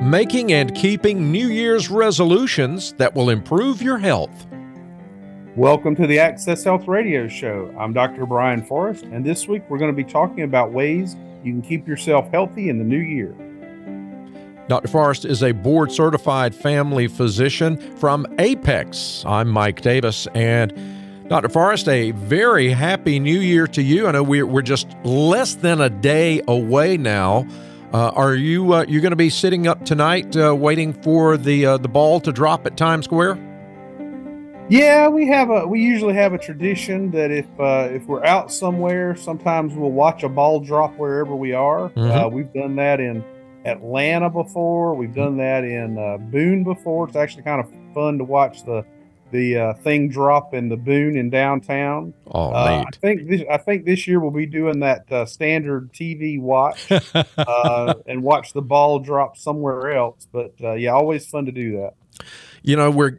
making and keeping New Year's resolutions that will improve your health. Welcome to the Access Health Radio Show. I'm Dr. Brian Forrest, and this week we're going to be talking about ways you can keep yourself healthy in the new year. Dr. Forrest is a board-certified family physician from Apex. I'm Mike Davis, and Dr. Forrest, a very happy new year to you. I know we're just less than a day away now. Are you going to be sitting up tonight waiting for the ball to drop at Times Square? Yeah, we usually have a tradition that if we're out somewhere, sometimes we'll watch a ball drop wherever we are. Mm-hmm. We've done that in Atlanta before. We've done that in Boone before. It's actually kind of fun to watch the thing drop in the Boone in downtown. Oh, I think this year we'll be doing that standard TV watch and watch the ball drop somewhere else. But yeah, always fun to do that. You know, we're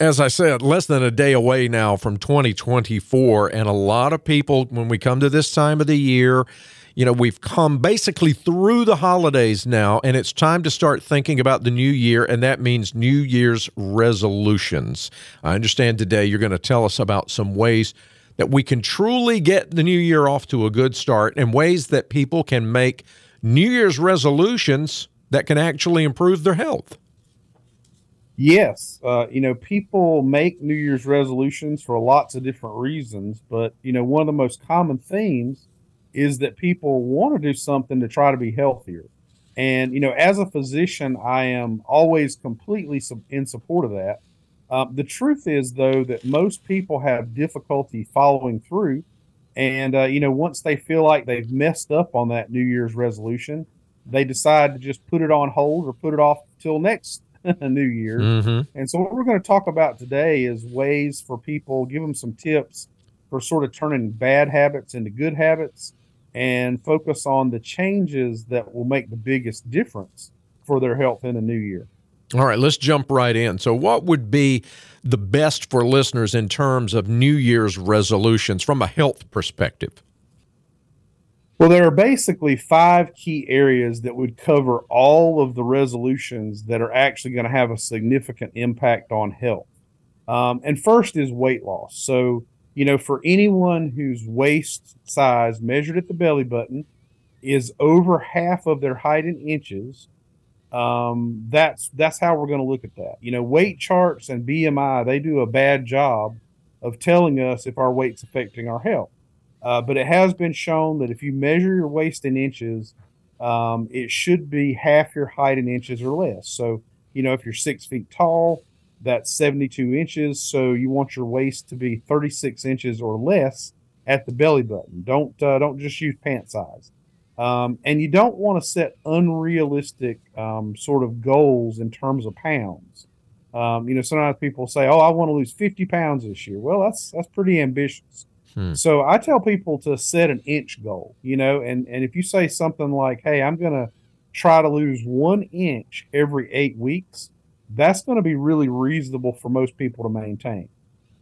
as I said, less than a day away now from 2024, and a lot of people, when we come to this time of the year, you know, we've come basically through the holidays now, and it's time to start thinking about the new year, and that means New Year's resolutions. I understand today you're going to tell us about some ways that we can truly get the new year off to a good start and ways that people can make New Year's resolutions that can actually improve their health. Yes. You know, people make New Year's resolutions for lots of different reasons, but, you know, one of the most common themes is that people want to do something to try to be healthier. And, you know, as a physician, I am always completely in support of that. The truth is, though, that most people have difficulty following through. And, you know, once they feel like they've messed up on that New Year's resolution, they decide to just put it on hold or put it off till next New Year. Mm-hmm. And so what we're going to talk about today is ways for people, give them some tips for sort of turning bad habits into good habits, and focus on the changes that will make the biggest difference for their health in the new year. All right, let's jump right in. So what would be the best for listeners in terms of New Year's resolutions from a health perspective? Well, there are basically five key areas that would cover all of the resolutions that are actually going to have a significant impact on health. And first is weight loss. So, you know, for anyone whose waist size measured at the belly button is over half of their height in inches, that's how we're going to look at that. You know, weight charts and BMI, they do a bad job of telling us if our weight's affecting our health. But it has been shown that if you measure your waist in inches, it should be half your height in inches or less. So, you know, if you're 6 feet tall, that's 72 inches. So you want your waist to be 36 inches or less at the belly button. Don't just use pant size. And you don't want to set unrealistic sort of goals in terms of pounds. You know, sometimes people say, "Oh, I want to lose 50 pounds this year." Well, that's pretty ambitious. So I tell people to set an inch goal, you know, and if you say something like, "Hey, I'm going to try to lose 1 inch every 8 weeks," that's going to be really reasonable for most people to maintain.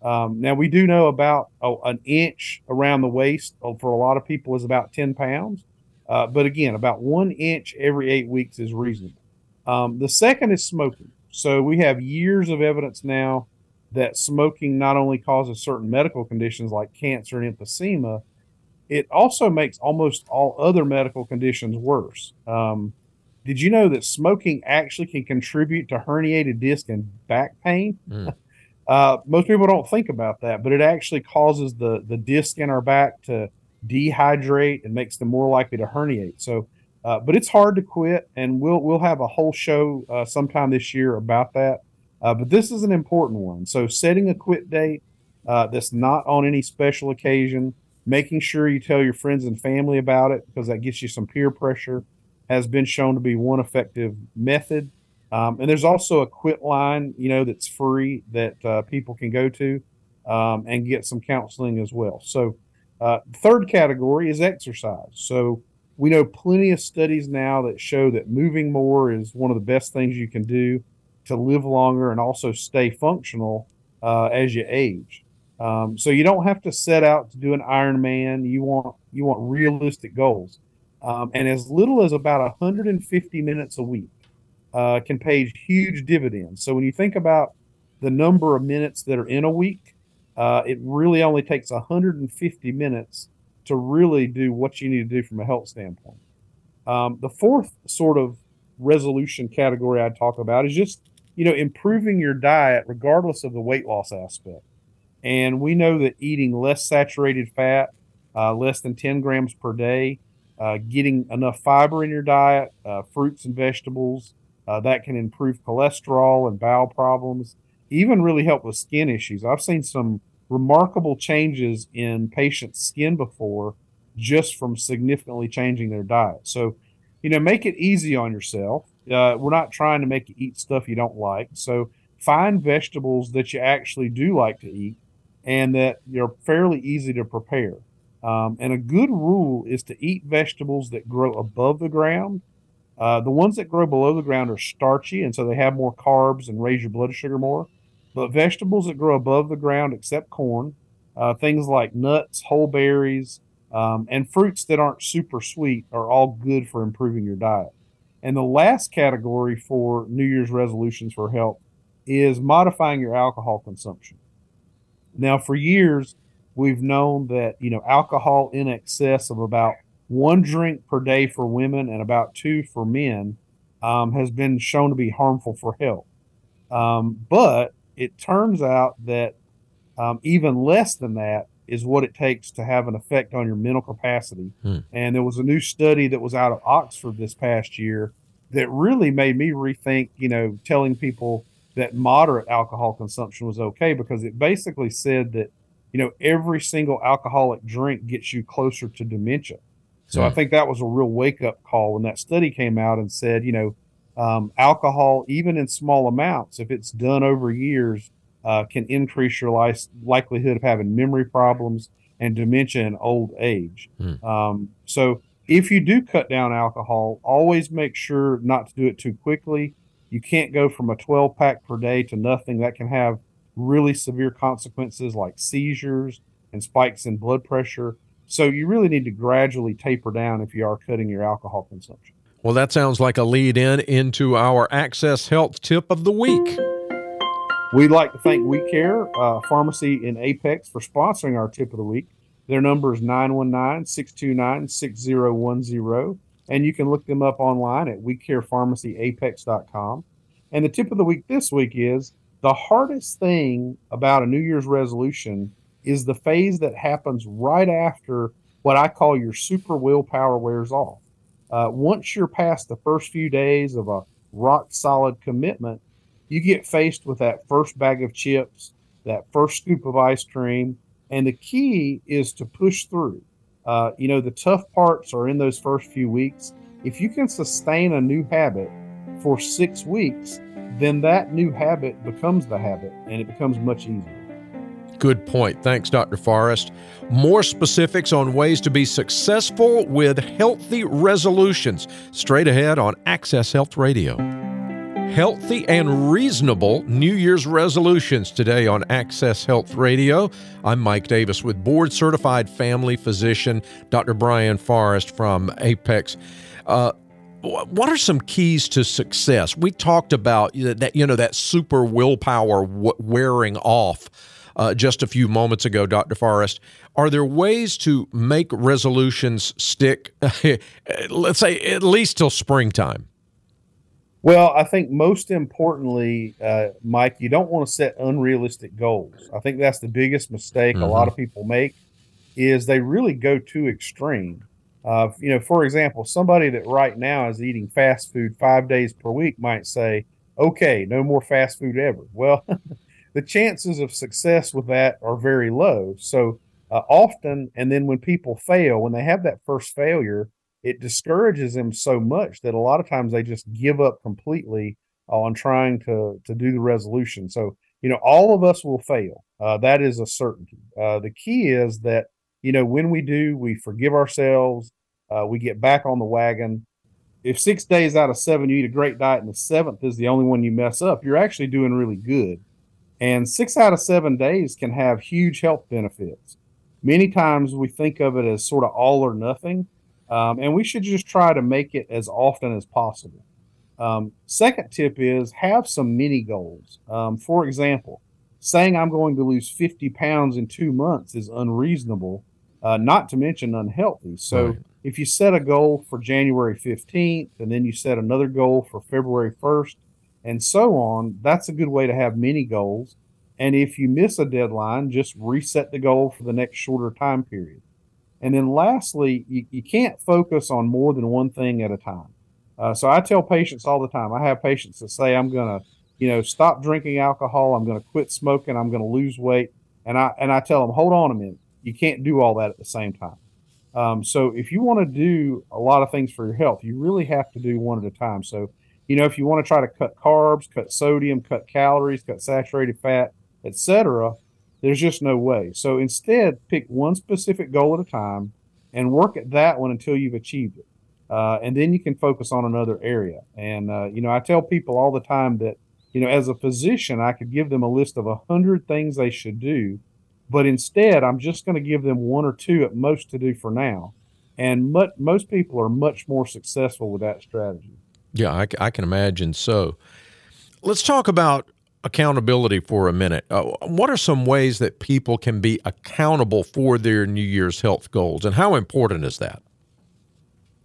Now, we do know about an inch around the waist for a lot of people is about 10 pounds. But again, about 1 inch every 8 weeks is reasonable. The second is smoking. So we have years of evidence now that smoking not only causes certain medical conditions like cancer and emphysema, it also makes almost all other medical conditions worse. Did you know that smoking actually can contribute to herniated disc and back pain? Most people don't think about that, but it actually causes the disc in our back to dehydrate and makes them more likely to herniate. So, but it's hard to quit, and we'll have a whole show sometime this year about that. But this is an important one. So setting a quit date that's not on any special occasion, making sure you tell your friends and family about it because that gets you some peer pressure, has been shown to be one effective method. And there's also a quit line, you know, that's free that people can go to and get some counseling as well. So third category is exercise. So we know plenty of studies now that show that moving more is one of the best things you can do to live longer and also stay functional as you age. So you don't have to set out to do an Ironman. You want realistic goals. And as little as about 150 minutes a week can pay huge dividends. So when you think about the number of minutes that are in a week, it really only takes 150 minutes to really do what you need to do from a health standpoint. The fourth sort of resolution category I'd talk about is just, you know, improving your diet regardless of the weight loss aspect. And we know that eating less saturated fat, less than 10 grams per day, getting enough fiber in your diet, fruits and vegetables, that can improve cholesterol and bowel problems, even really help with skin issues. I've seen some remarkable changes in patients' skin before just from significantly changing their diet. So, you know, make it easy on yourself. We're not trying to make you eat stuff you don't like. So find vegetables that you actually do like to eat and that you're fairly easy to prepare. And a good rule is to eat vegetables that grow above the ground. The ones that grow below the ground are starchy, and so they have more carbs and raise your blood sugar more. But vegetables that grow above the ground, except corn, things like nuts, whole berries, and fruits that aren't super sweet are all good for improving your diet. And the last category for New Year's resolutions for health is modifying your alcohol consumption. Now, for years, we've known that, you know, alcohol in excess of about 1 drink per day for women and about 2 for men has been shown to be harmful for health. But it turns out that even less than that is what it takes to have an effect on your mental capacity. And there was a new study that was out of Oxford this past year that really made me rethink, you know, telling people that moderate alcohol consumption was okay, because it basically said that, you know, every single alcoholic drink gets you closer to dementia. So I think that was a real wake-up call when that study came out and said, you know, alcohol, even in small amounts, if it's done over years, can increase your likelihood of having memory problems and dementia in old age. So if you do cut down alcohol, always make sure not to do it too quickly. You can't go from a 12-pack per day to nothing. That can have really severe consequences like seizures and spikes in blood pressure. So you really need to gradually taper down if you are cutting your alcohol consumption. Well, that sounds like a lead in into our Access Health Tip of the Week. We'd like to thank WeCare Pharmacy in Apex for sponsoring our Tip of the Week. Their number is 919-629-6010, and you can look them up online at WeCarePharmacyApex.com. And the Tip of the Week this week is, the hardest thing about a New Year's resolution is the phase that happens right after what I call your super willpower wears off. Once you're past the first few days of a rock-solid commitment, you get faced with that first bag of chips, that first scoop of ice cream, and the key is to push through. You know, the tough parts are in those first few weeks. If you can sustain a new habit for 6 weeks, then that new habit becomes the habit, and it becomes much easier. Good point. Thanks, Dr. Forrest. More specifics on ways to be successful with healthy resolutions straight ahead on Access Health Radio. Healthy and reasonable New Year's resolutions today on Access Health Radio. I'm Mike Davis with board-certified family physician Dr. Brian Forrest from Apex. What are some keys to success? We talked about that, you know, that super willpower wearing off just a few moments ago, Dr. Forrest. Are there ways to make resolutions stick, let's say, at least till springtime? Well, I think most importantly, Mike, you don't want to set unrealistic goals. I think that's the biggest mistake a lot of people make, is they really go too extreme. You know, for example, somebody that right now is eating fast food 5 days per week might say, okay, no more fast food ever. Well, the chances of success with that are very low. So often, and then when people fail, when they have that first failure, it discourages them so much that a lot of times they just give up completely on trying to do the resolution. So, you know, all of us will fail. That is a certainty. The key is that, you know, when we do, we forgive ourselves. We get back on the wagon. If 6 days out of 7 you eat a great diet and the 7th is the only one you mess up, you're actually doing really good. And 6 out of 7 days can have huge health benefits. Many times we think of it as sort of all or nothing, and we should just try to make it as often as possible. Second tip is have some mini goals. For example, saying I'm going to lose 50 pounds in 2 months is unreasonable, not to mention unhealthy. So right. If you set a goal for January 15th and then you set another goal for February 1st and so on, that's a good way to have mini goals. And if you miss a deadline, just reset the goal for the next shorter time period. And then lastly, you can't focus on more than one thing at a time. So I tell patients all the time, I have patients that say, I'm going to, stop drinking alcohol. I'm going to quit smoking. I'm going to lose weight. And I tell them, hold on a minute. You can't do all that at the same time. So if you want to do a lot of things for your health, you really have to do one at a time. So, if you want to try to cut carbs, cut sodium, cut calories, cut saturated fat, etc., there's just no way. So instead, pick one specific goal at a time and work at that one until you've achieved it. And then you can focus on another area. And, I tell people all the time that, as a physician, I could give them a list of 100 things they should do, but instead I'm just going to give them one or two at most to do for now. And most people are much more successful with that strategy. Yeah, I can imagine so. Let's talk about accountability for a minute. What are some ways that people can be accountable for their New Year's health goals, and how important is that?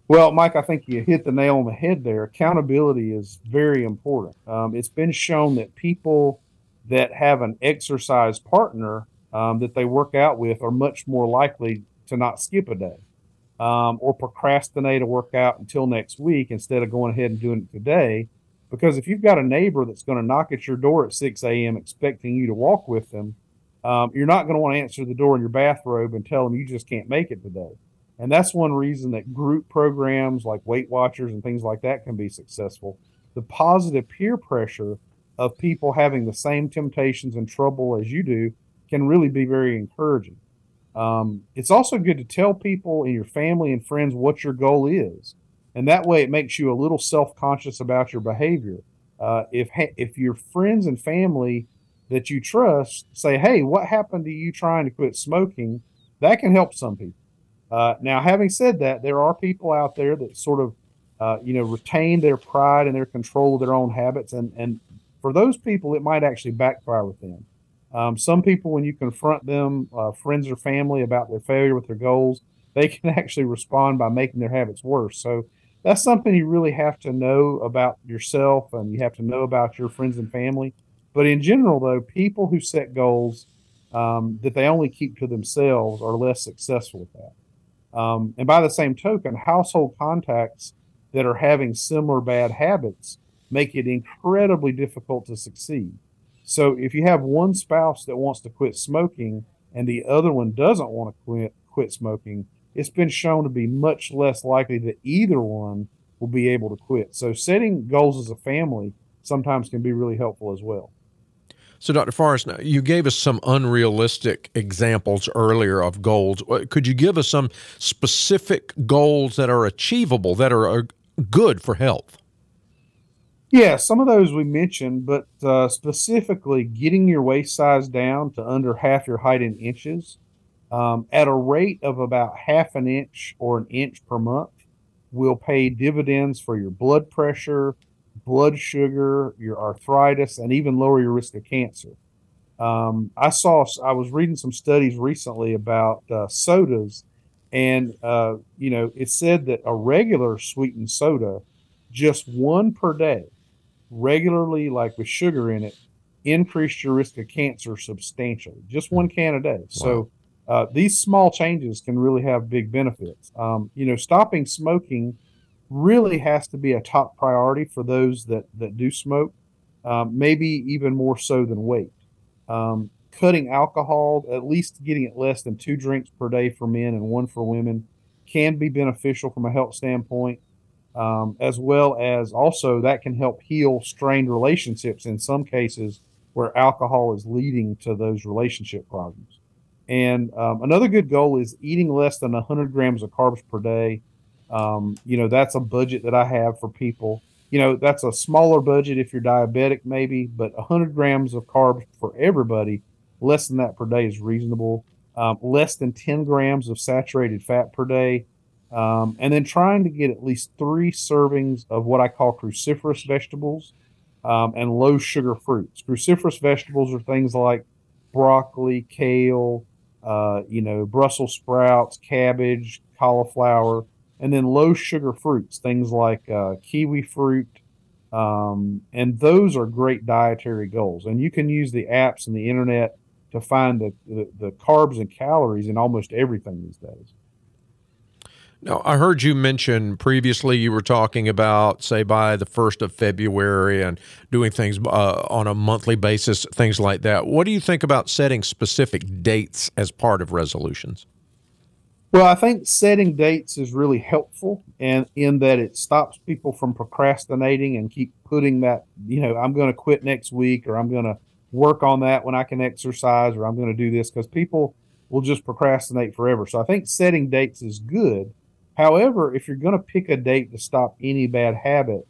Well, Mike, I think you hit the nail on the head there. Accountability is very important. It's been shown that people that have an exercise partner that they work out with are much more likely to not skip a day or procrastinate a workout until next week instead of going ahead and doing it today. Because if you've got a neighbor that's going to knock at your door at 6 a.m. expecting you to walk with them, you're not going to want to answer the door in your bathrobe and tell them you just can't make it today. And that's one reason that group programs like Weight Watchers and things like that can be successful. The positive peer pressure of people having the same temptations and trouble as you do can really be very encouraging. It's also good to tell people in your family and friends what your goal is. And that way it makes you a little self-conscious about your behavior. If your friends and family that you trust say, hey, what happened to you trying to quit smoking? That can help some people. Now, having said that, there are people out there that sort of, retain their pride and their control of their own habits. And for those people, it might actually backfire with them. Some people, when you confront them, friends or family, about their failure with their goals, they can actually respond by making their habits worse. So that's something you really have to know about yourself, and you have to know about your friends and family. But in general, though, people who set goals that they only keep to themselves are less successful at that. And by the same token, household contacts that are having similar bad habits make it incredibly difficult to succeed. So if you have one spouse that wants to quit smoking and the other one doesn't want to quit smoking, it's been shown to be much less likely that either one will be able to quit. So setting goals as a family sometimes can be really helpful as well. So, Dr. Forrest, you gave us some unrealistic examples earlier of goals. Could you give us some specific goals that are achievable, that are good for health? Yeah, some of those we mentioned, but specifically getting your waist size down to under half your height in inches at a rate of about half an inch or an inch per month will pay dividends for your blood pressure, blood sugar, your arthritis, and even lower your risk of cancer. I was reading some studies recently about sodas, and it said that a regular sweetened soda, just one per day, regularly, like with sugar in it, increased your risk of cancer substantially. Just one can a day. Wow. So these small changes can really have big benefits. Stopping smoking really has to be a top priority for those that do smoke, maybe even more so than weight. Cutting alcohol, at least getting it less than 2 drinks per day for men and 1 for women, can be beneficial from a health standpoint, as well as also that can help heal strained relationships in some cases where alcohol is leading to those relationship problems. And another good goal is eating less than 100 grams of carbs per day. That's a budget that I have for people. That's a smaller budget if you're diabetic maybe, but 100 grams of carbs for everybody, less than that per day is reasonable. Less than 10 grams of saturated fat per day. And then trying to get at least 3 servings of what I call cruciferous vegetables and low sugar fruits. Cruciferous vegetables are things like broccoli, kale, Brussels sprouts, cabbage, cauliflower, and then low sugar fruits, things like kiwi fruit. And those are great dietary goals. And you can use the apps and the internet to find the carbs and calories in almost everything these days. Now, I heard you mention previously you were talking about, say, by the 1st of February and doing things on a monthly basis, things like that. What do you think about setting specific dates as part of resolutions? Well, I think setting dates is really helpful, and in that it stops people from procrastinating and keep putting that, I'm going to quit next week, or I'm going to work on that when I can exercise, or I'm going to do this, because people will just procrastinate forever. So I think setting dates is good. However, if you're going to pick a date to stop any bad habit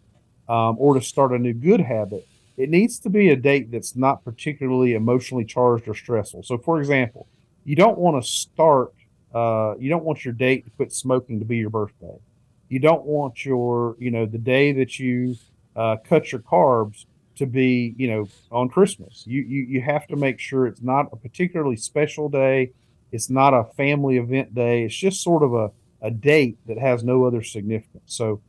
or to start a new good habit, it needs to be a date that's not particularly emotionally charged or stressful. So, for example, you don't want to start, you don't want your date to quit smoking to be your birthday. You don't want your, the day that you cut your carbs to be, on Christmas. You have to make sure it's not a particularly special day. It's not a family event day. It's just sort of a date that has no other significance. So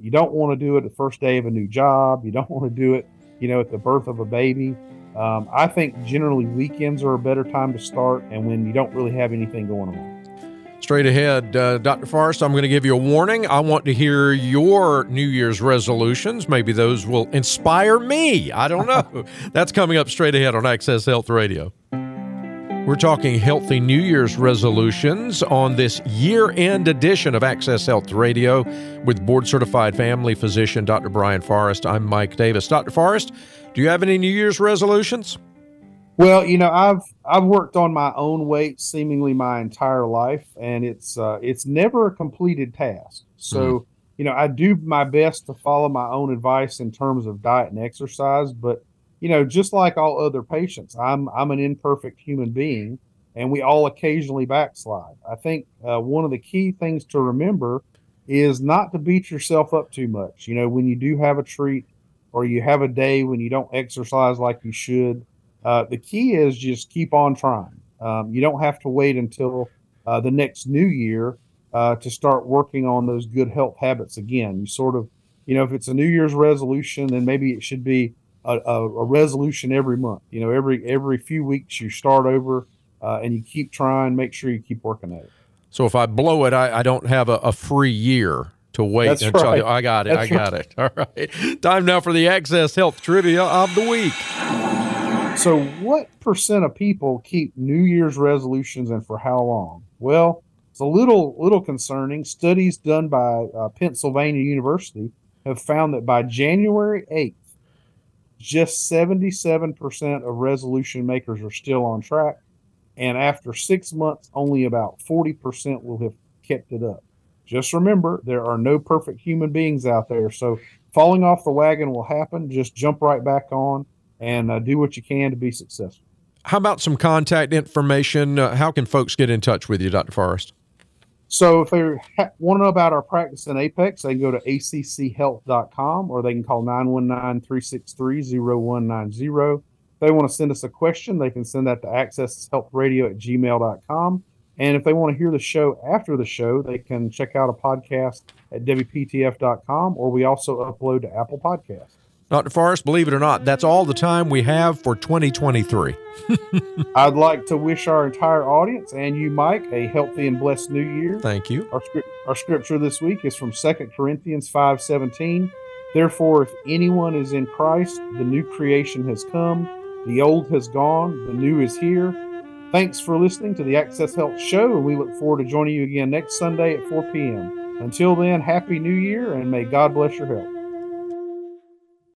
you don't want to do it the first day of a new job. You don't want to do it, at the birth of a baby. I think generally weekends are a better time to start, and when you don't really have anything going on. Straight ahead, Dr. Forrest, I'm going to give you a warning. I want to hear your New Year's resolutions. Maybe those will inspire me. I don't know. That's coming up straight ahead on Access Health Radio. We're talking healthy New Year's resolutions on this year-end edition of Access Health Radio with board-certified family physician Dr. Brian Forrest. I'm Mike Davis. Dr. Forrest, do you have any New Year's resolutions? Well, I've worked on my own weight seemingly my entire life, and it's never a completed task. So, I do my best to follow my own advice in terms of diet and exercise, but just like all other patients, I'm an imperfect human being, and we all occasionally backslide. I think one of the key things to remember is not to beat yourself up too much. When you do have a treat or you have a day when you don't exercise like you should, the key is just keep on trying. You don't have to wait until the next new year to start working on those good health habits again. You sort of, if it's a New Year's resolution, then maybe it should be a resolution every month. Every few weeks you start over and you keep trying. Make sure you keep working at it. So if I blow it, I don't have a free year to wait. That's until right. I got it. That's I got right. it. All right. Time now for the Access Health Trivia of the Week. So what % of people keep New Year's resolutions, and for how long? Well, it's a little concerning. Studies done by Pennsylvania University have found that by January 8th, just 77% of resolution makers are still on track, and after 6 months, only about 40% will have kept it up. Just remember, there are no perfect human beings out there, so falling off the wagon will happen. Just jump right back on and do what you can to be successful. How about some contact information? How can folks get in touch with you, Dr. Forrest? So if they want to know about our practice in Apex, they can go to acchealth.com, or they can call 919-363-0190. If they want to send us a question, they can send that to accesshealthradio@gmail.com. And if they want to hear the show after the show, they can check out a podcast at wptf.com, or we also upload to Apple Podcasts. Dr. Forrest, believe it or not, that's all the time we have for 2023. I'd like to wish our entire audience and you, Mike, a healthy and blessed new year. Thank you. Our scripture this week is from 2 Corinthians 5:17. Therefore, if anyone is in Christ, the new creation has come. The old has gone. The new is here. Thanks for listening to the Access Health Show, and we look forward to joining you again next Sunday at 4 p.m. Until then, Happy New Year, and may God bless your health.